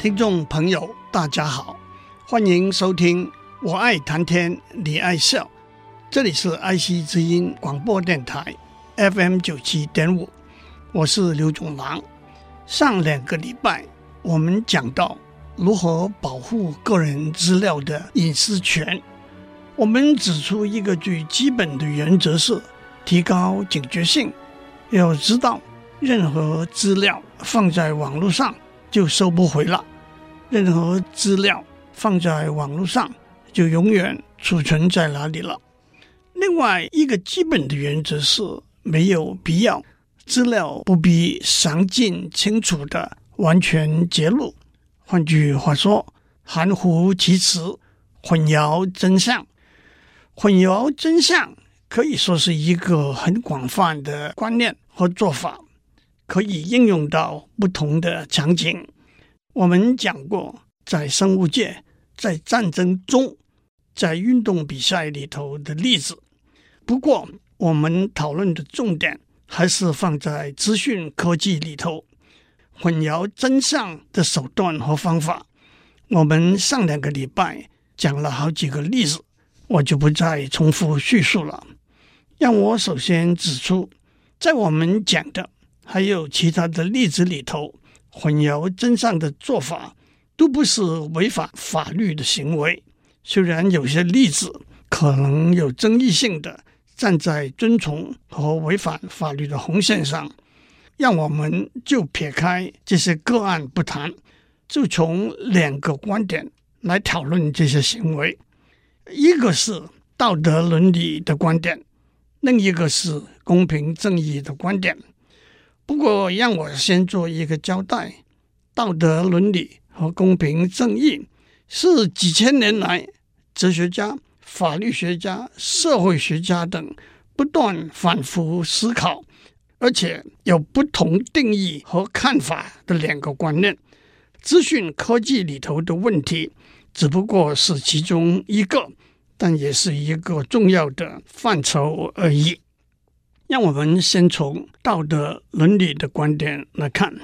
听众朋友大家好，欢迎收听我爱谈天你爱笑，这里是爱惜之音广播电台 FM97.5， 我是刘炯朗。上两个礼拜我们讲到如何保护个人资料的隐私权，我们指出一个最基本的原则是提高警觉性，要知道任何资料放在网络上就收不回了，任何资料放在网络上就永远储存在哪里了。另外一个基本的原则是没有必要，资料不必详尽清楚的完全揭露，换句话说，含糊其辞，混淆真相。混淆真相可以说是一个很广泛的观念和做法，可以应用到不同的场景。我们讲过，在生物界、在战争中、在运动比赛里头的例子。不过，我们讨论的重点还是放在资讯科技里头，混淆真相的手段和方法。我们上两个礼拜讲了好几个例子，我就不再重复叙述了。让我首先指出，在我们讲的还有其他的例子里头，混淆真相的做法都不是违反法律的行为，虽然有些例子可能有争议性的站在遵从和违反法律的红线上。让我们就撇开这些个案不谈，就从两个观点来讨论这些行为，一个是道德伦理的观点，另一个是公平正义的观点。不过让我先做一个交代，道德伦理和公平正义是几千年来哲学家、法律学家、社会学家等不断反复思考，而且有不同定义和看法的两个观念。资讯科技里头的问题只不过是其中一个，但也是一个重要的范畴而已。让我们先从道德伦理的观点来看。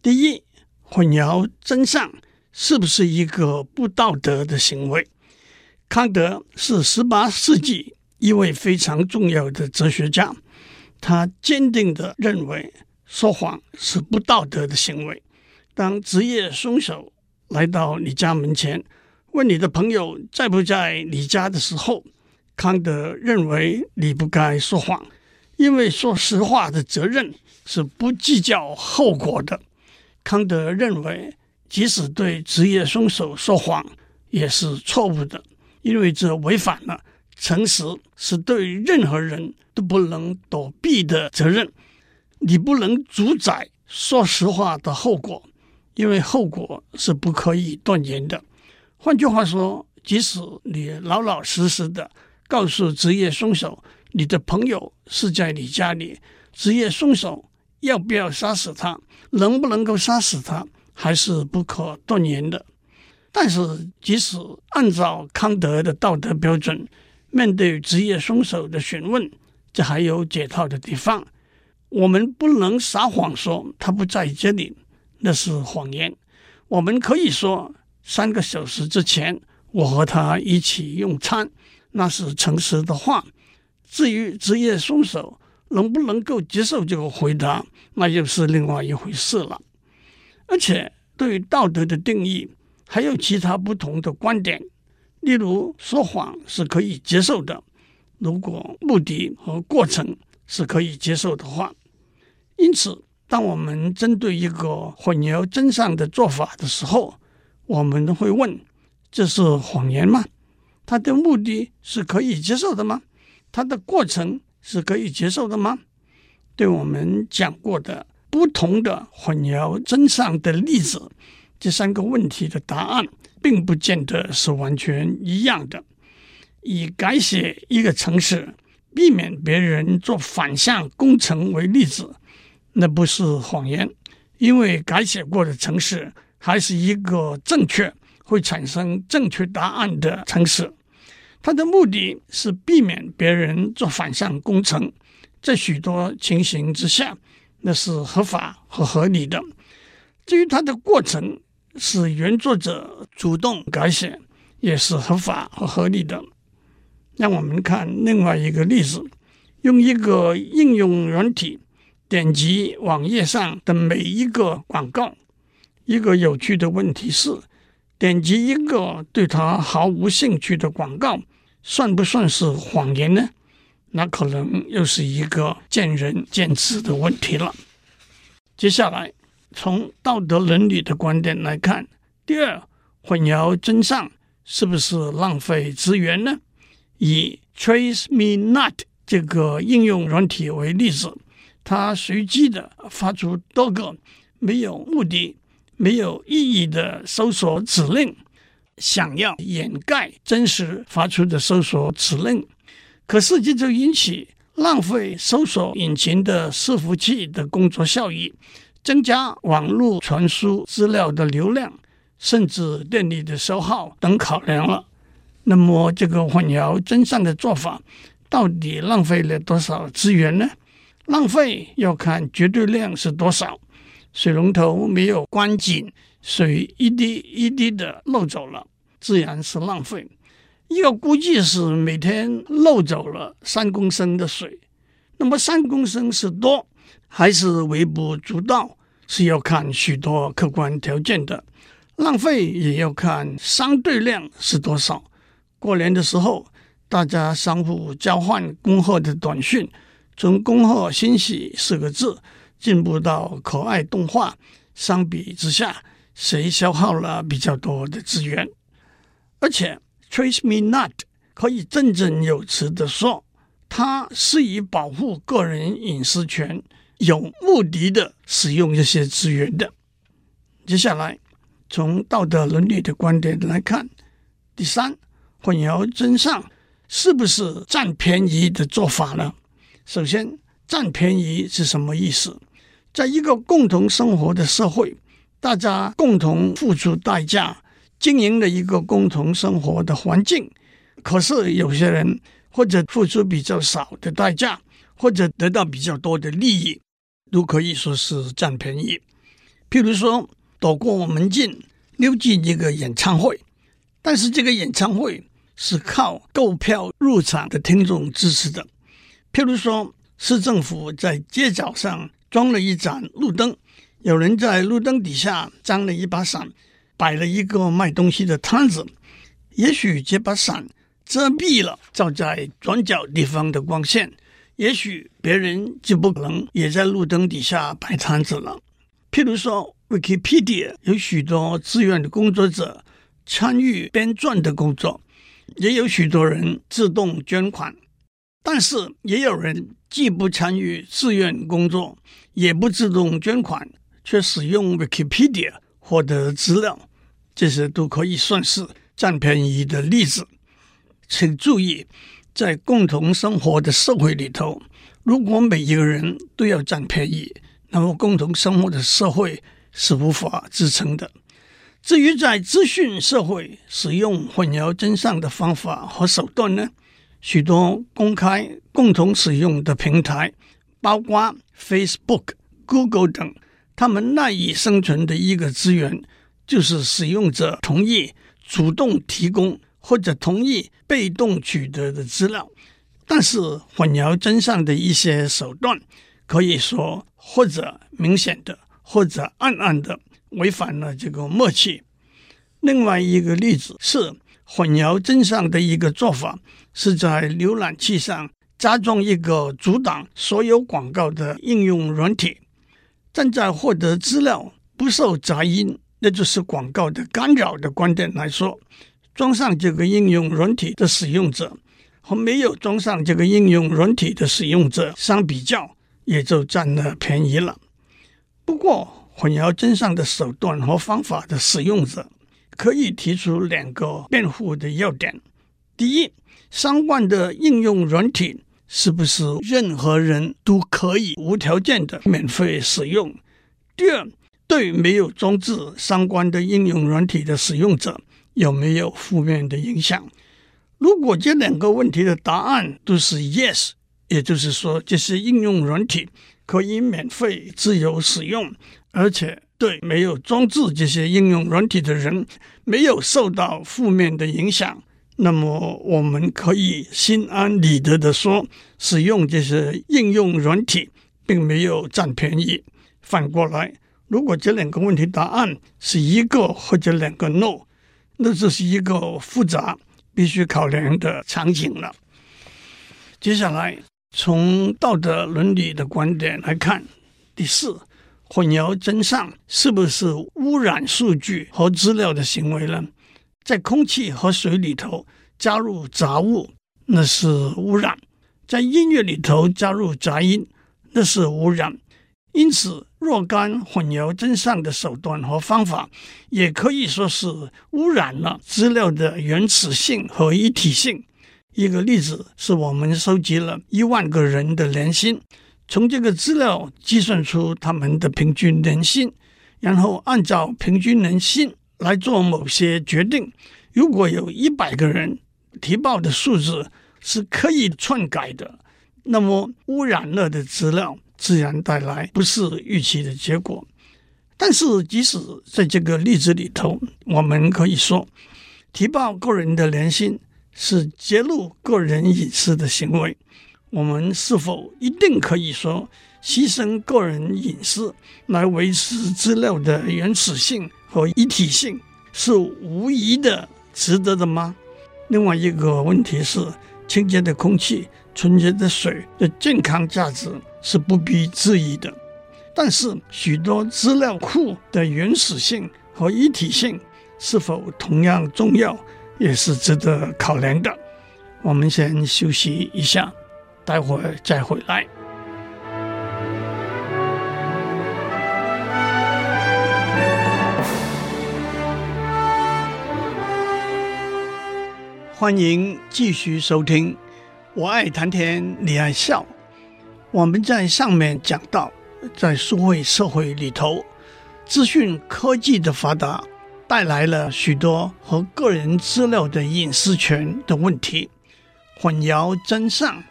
第一，混淆真相是不是一个不道德的行为？康德是18世纪一位非常重要的哲学家，他坚定地认为说谎是不道德的行为。当职业凶手来到你家门前，问你的朋友在不在你家的时候，康德认为你不该说谎，因为说实话的责任是不计较后果的。康德认为，即使对职业凶手说谎也是错误的，因为这违反了诚实是对任何人都不能躲避的责任。你不能主宰说实话的后果，因为后果是不可以断言的。换句话说，即使你老老实实的告诉职业凶手你的朋友是在你家里，职业凶手要不要杀死他，能不能够杀死他，还是不可断言的。但是即使按照康德的道德标准，面对职业凶手的询问，这还有解套的地方。我们不能撒谎说他不在这里，那是谎言。我们可以说3个小时之前我和他一起用餐，那是诚实的话。至于职业凶手能不能够接受这个回答，那又是另外一回事了。而且对于道德的定义还有其他不同的观点，例如说谎是可以接受的，如果目的和过程是可以接受的话。因此，当我们针对一个混淆真相的做法的时候，我们会问，这是谎言吗？它的目的是可以接受的吗？它的过程是可以接受的吗？对我们讲过的不同的混淆真相的例子，这三个问题的答案并不见得是完全一样的。以改写一个城市，避免别人做反向工程为例子，那不是谎言，因为改写过的城市还是一个正确会产生正确答案的城市，它的目的是避免别人做反向工程，在许多情形之下那是合法和合理的。至于它的过程是原作者主动改写，也是合法和合理的。让我们看另外一个例子，用一个应用软体点击网页上的每一个广告。一个有趣的问题是，点击一个对它毫无兴趣的广告算不算是谎言呢？那可能又是一个见仁见智的问题了。接下来从道德伦理的观点来看，第二，混淆真相是不是浪费资源呢？以 TraceMeNot 这个应用软体为例子，它随机的发出多个没有目的没有意义的搜索指令，想要掩盖真实发出的搜索指令，可是这就引起浪费搜索引擎的伺服器的工作效益，增加网络传输资料的流量，甚至电力的消耗等考量了。那么这个混淆真相的做法到底浪费了多少资源呢？浪费要看绝对量是多少，水龙头没有关紧，水一滴一滴的漏走了，自然是浪费。一个估计是每天漏走了3公升的水，那么3公升是多还是微不足道，是要看许多客观条件的。浪费也要看相对量是多少。过年的时候，大家相互交换恭贺的短讯，从恭贺欣喜4个字进步到可爱动画，相比之下谁消耗了比较多的资源？而且 TraceMeNot 可以振振有词地说，它是以保护个人隐私权有目的的使用这些资源的。接下来从道德伦理的观点来看，第三，混淆真相是不是占便宜的做法呢？首先，占便宜是什么意思？在一个共同生活的社会，大家共同付出代价经营了一个共同生活的环境，可是有些人或者付出比较少的代价，或者得到比较多的利益，都可以说是占便宜。譬如说躲过门禁溜进一个演唱会，但是这个演唱会是靠购票入场的听众支持的。譬如说市政府在街角上装了一盏路灯，有人在路灯底下张了一把伞，摆了一个卖东西的摊子，也许这把伞遮蔽了照在转角地方的光线，也许别人就不可能也在路灯底下摆摊子了。譬如说 Wikipedia 有许多志愿的工作者参与编撰的工作，也有许多人自动捐款，但是也有人既不参与志愿工作也不自动捐款，却使用 Wikipedia 获得资料，这些都可以算是占便宜的例子。请注意，在共同生活的社会里头，如果每一个人都要占便宜，那么共同生活的社会是无法支撑的。至于在资讯社会使用混淆真相的方法和手段呢，许多公开共同使用的平台，包括 Facebook、Google 等，他们赖以生存的一个资源就是使用者同意主动提供或者同意被动取得的资料。但是混淆真相的一些手段，可以说或者明显的或者暗暗的违反了这个默契。另外一个例子是，混淆真相的一个做法是在浏览器上加装一个阻挡所有广告的应用软体，站在获得资料不受杂音，那就是广告的干扰的观点来说，装上这个应用软体的使用者和没有装上这个应用软体的使用者相比较，也就占了便宜了。不过混淆真相的手段和方法的使用者可以提出两个辩护的要点。第一，相关的应用软体是不是任何人都可以无条件的免费使用？第二，对没有装置相关的应用软体的使用者有没有负面的影响？如果这两个问题的答案都是 yes， 也就是说这些应用软体可以免费自由使用，而且对没有装置这些应用软体的人没有受到负面的影响，那么我们可以心安理得地说，使用这些应用软体并没有占便宜。反过来，如果这两个问题答案是一个或者两个 no， 那这是一个复杂必须考量的场景了。接下来从道德伦理的观点来看，第四，混淆真相是不是污染数据和资料的行为呢？在空气和水里头加入杂物，那是污染；在音乐里头加入杂音，那是污染。因此，若干混淆真相的手段和方法，也可以说是污染了资料的原始性和一体性。一个例子是我们收集了10000个人的年薪，从这个资料计算出他们的平均年薪，然后按照平均年薪来做某些决定。如果有100个人提报的数字是可以篡改的，那么污染了的资料自然带来不是预期的结果。但是即使在这个例子里头，我们可以说提报个人的年薪是揭露个人隐私的行为，我们是否一定可以说牺牲个人隐私来维持资料的原始性和一体性是无疑的值得的吗？另外一个问题是，清洁的空气、纯洁的水的健康价值是不必质疑的，但是许多资料库的原始性和一体性是否同样重要，也是值得考量的。我们先休息一下，待会儿再回来。欢迎继续收听我爱谈天你爱笑。我们在上面讲到，在数位社会里头，资讯科技的发达带来了许多和个人资料的隐私权的问题。混淆真相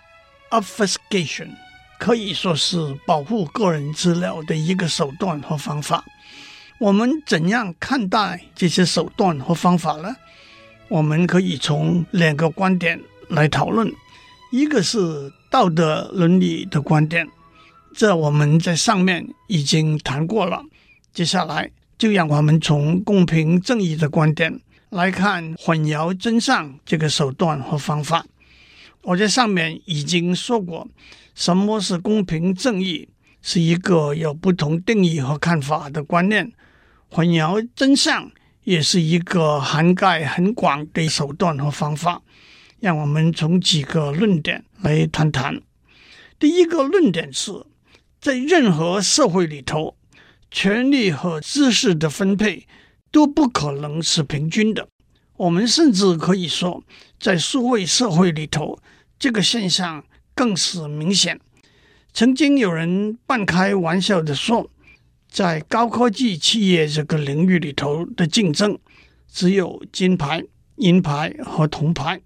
obfuscation 可以说是保护个人资料的一个手段和方法。我们怎样看待这些手段和方法呢？我们可以从两个观点来讨论，一个是道德伦理的观点，这我们在上面已经谈过了。接下来就让我们从公平正义的观点来看混淆真相这个手段和方法。我在上面已经说过，什么是公平正义，是一个有不同定义和看法的观念。混淆真相也是一个涵盖很广的手段和方法。让我们从几个论点来谈谈。第一个论点是，在任何社会里头，权力和知识的分配都不可能是平均的。我们甚至可以说，在数位社会里头，这个现象更是明显。曾经有人半开玩笑地说，在高科技企业这个领域里头的竞争只有金牌、银牌和铜牌，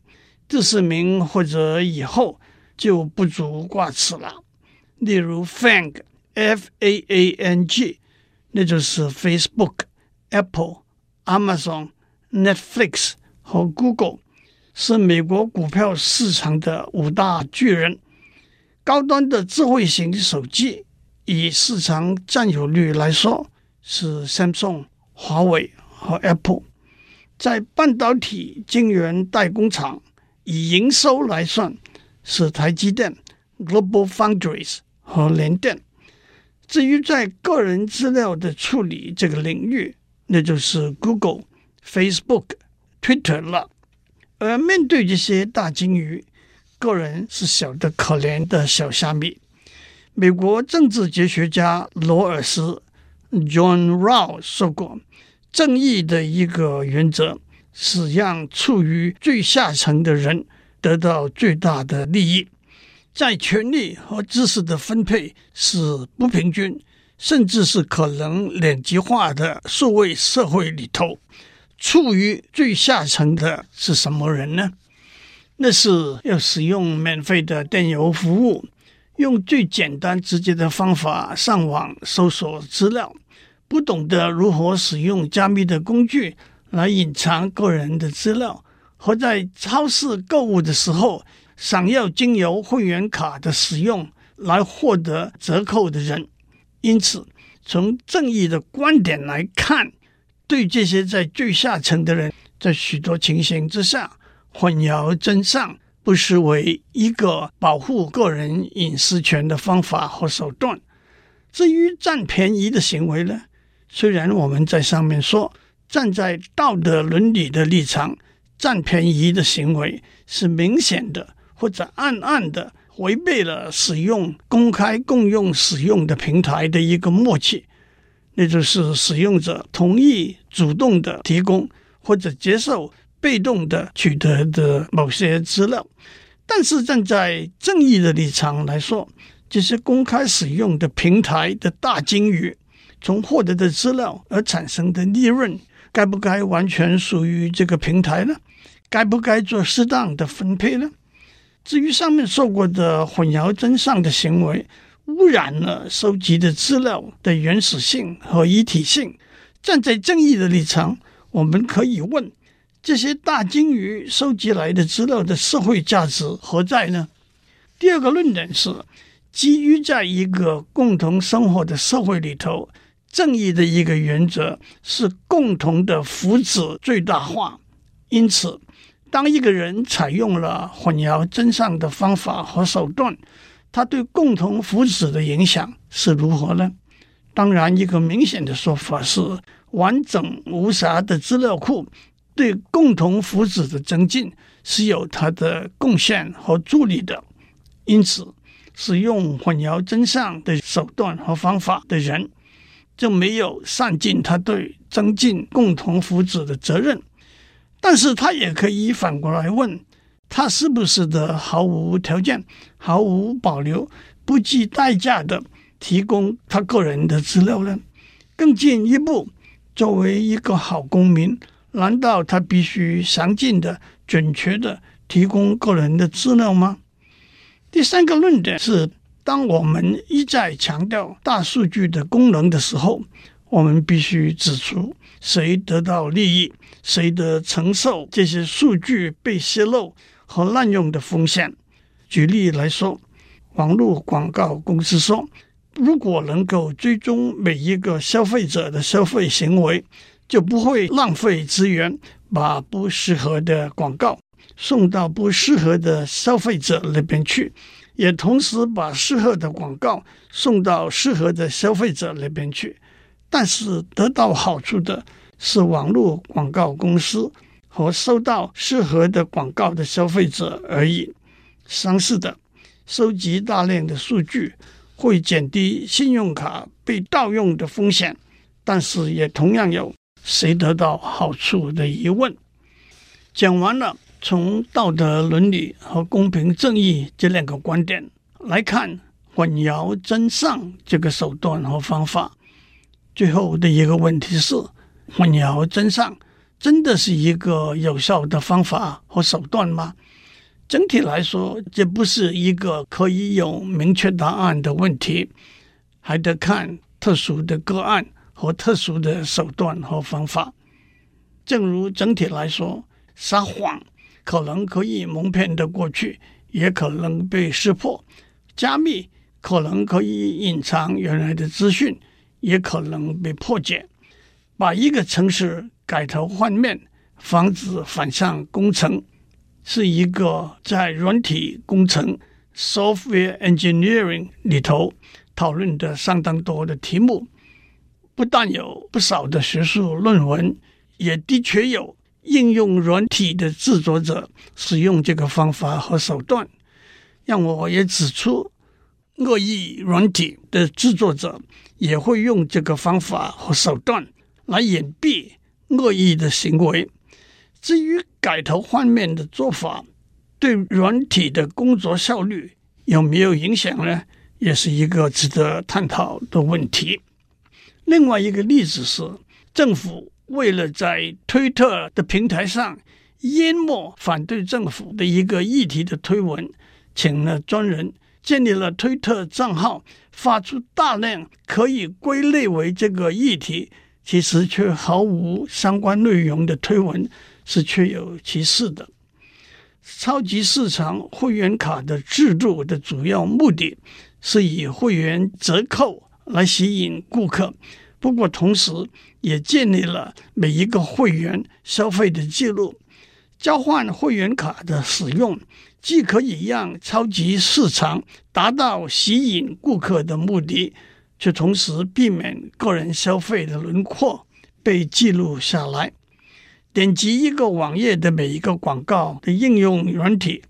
第四名或者以后就不足挂齿了。例如 FANG F-A-A-N-G 那就是 Facebook、 Apple、 Amazon、 Netflix 和 Google， 是美国股票市场的5大巨人。高端的智慧型手机以市场占有率来说是 Samsung、 华为和 Apple。 在半导体晶圆代工厂以营收来算是台积电、 Global Foundries 和联电。至于在个人资料的处理这个领域，那就是 Google、 Facebook、 Twitter 了。而面对这些大鲸鱼，个人是小的可怜的小虾米。美国政治哲学家罗尔斯 John Rao 说过，正义的一个原则是让处于最下层的人得到最大的利益。在权力和知识的分配是不平均，甚至是可能两极化的数位社会里头，处于最下层的是什么人呢？那是要使用免费的电邮服务，用最简单直接的方法上网搜索资料，不懂得如何使用加密的工具来隐藏个人的资料，和在超市购物的时候想要经由会员卡的使用来获得折扣的人。因此，从正义的观点来看，对这些在最下层的人，在许多情形之下混淆真相不失为一个保护个人隐私权的方法和手段。至于占便宜的行为呢，虽然我们在上面说站在道德伦理的立场，占便宜的行为是明显的或者暗暗的违背了使用公开共用使用的平台的一个默契，那就是使用者同意主动的提供或者接受被动的取得的某些资料。但是站在正义的立场来说，这些公开使用的平台的大鲸鱼从获得的资料而产生的利润，该不该完全属于这个平台呢？该不该做适当的分配呢？至于上面说过的混淆真相的行为，污染了收集的资料的原始性和一体性。站在正义的立场，我们可以问，这些大鲸鱼收集来的资料的社会价值何在呢？第二个论点是，基于在一个共同生活的社会里头，正义的一个原则是共同的福祉最大化。因此，当一个人采用了混淆真相的方法和手段，他对共同福祉的影响是如何呢？当然，一个明显的说法是，完整无瑕的资料库对共同福祉的增进是有它的贡献和助力的。因此，使用混淆真相的手段和方法的人，就没有善尽他对增进共同福祉的责任。但是他也可以反过来问，他是不是的毫无条件、毫无保留、不计代价的提供他个人的资料呢？更进一步，作为一个好公民，难道他必须详尽的、准确的提供个人的资料吗？第三个论点是，当我们一再强调大数据的功能的时候，我们必须指出谁得到利益，谁得承受这些数据被泄露和滥用的风险。举例来说，网络广告公司说，如果能够追踪每一个消费者的消费行为，就不会浪费资源把不适合的广告送到不适合的消费者那边去，也同时把适合的广告送到适合的消费者那边去。但是得到好处的是网络广告公司和收到适合的广告的消费者而已。相似的，收集大量的数据会减低信用卡被盗用的风险，但是也同样有谁得到好处的疑问。讲完了从道德伦理和公平正义这两个观点来看混淆真相这个手段和方法，最后的一个问题是，混淆真相真的是一个有效的方法和手段吗？整体来说，这不是一个可以有明确答案的问题，还得看特殊的个案和特殊的手段和方法。正如整体来说，撒谎可能可以蒙骗得过去，也可能被识破；加密可能可以隐藏原来的资讯，也可能被破解；把一个城市改头换面，防止反向工程，是一个在软体工程 （software engineering） 里头讨论的相当多的题目。不但有不少的学术论文，也的确有应用软体的制作者使用这个方法和手段。让我也指出，恶意软体的制作者也会用这个方法和手段来掩蔽恶意的行为。至于改头换面的做法对软体的工作效率有没有影响呢，也是一个值得探讨的问题。另外一个例子是，政府为了在推特的平台上淹没反对政府的一个议题的推文，请了专人建立了推特账号，发出大量可以归类为这个议题其实却毫无相关内容的推文，是确有其事的。超级市场会员卡的制度的主要目的是以会员折扣来吸引顾客，不过同时也建立了每一个会员消费的记录。交换会员卡的使用既可以让超级市场达到吸引顾客的目的，却同时避免个人消费的轮廓被记录下来。点击一个网页的每一个广告的应用软体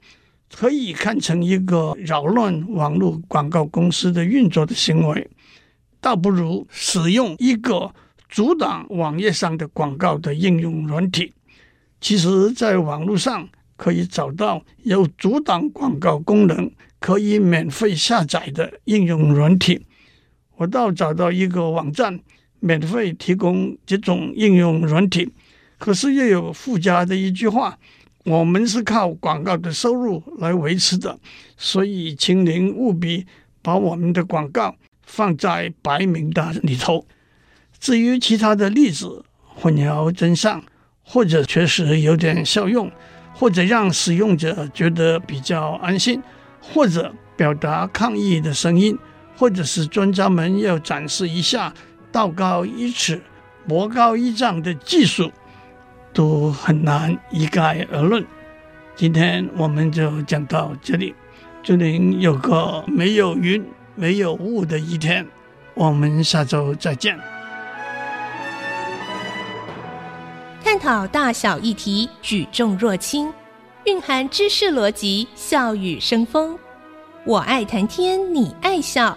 可以看成一个扰乱网络广告公司的运作的行为，倒不如使用一个阻挡网页上的广告的应用软体。其实在网络上可以找到有阻挡广告功能可以免费下载的应用软体。我倒找到一个网站免费提供这种应用软体，可是又有附加的一句话，我们是靠广告的收入来维持的，所以请您务必把我们的广告放在白名单里头。至于其他的例子，混淆真相或者确实有点效用，或者让使用者觉得比较安心，或者表达抗议的声音，或者是专家们要展示一下道高一尺魔高一丈的技术，都很难一概而论。今天我们就讲到这里，祝您有个没有云没有雾的一天，我们下周再见。探讨大小议题，举重若轻，蕴含知识逻辑，笑语生风。我爱谈天，你爱笑。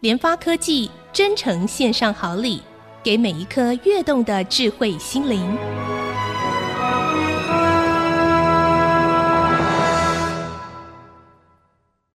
联发科技真诚献上好礼，给每一颗跃动的智慧心灵。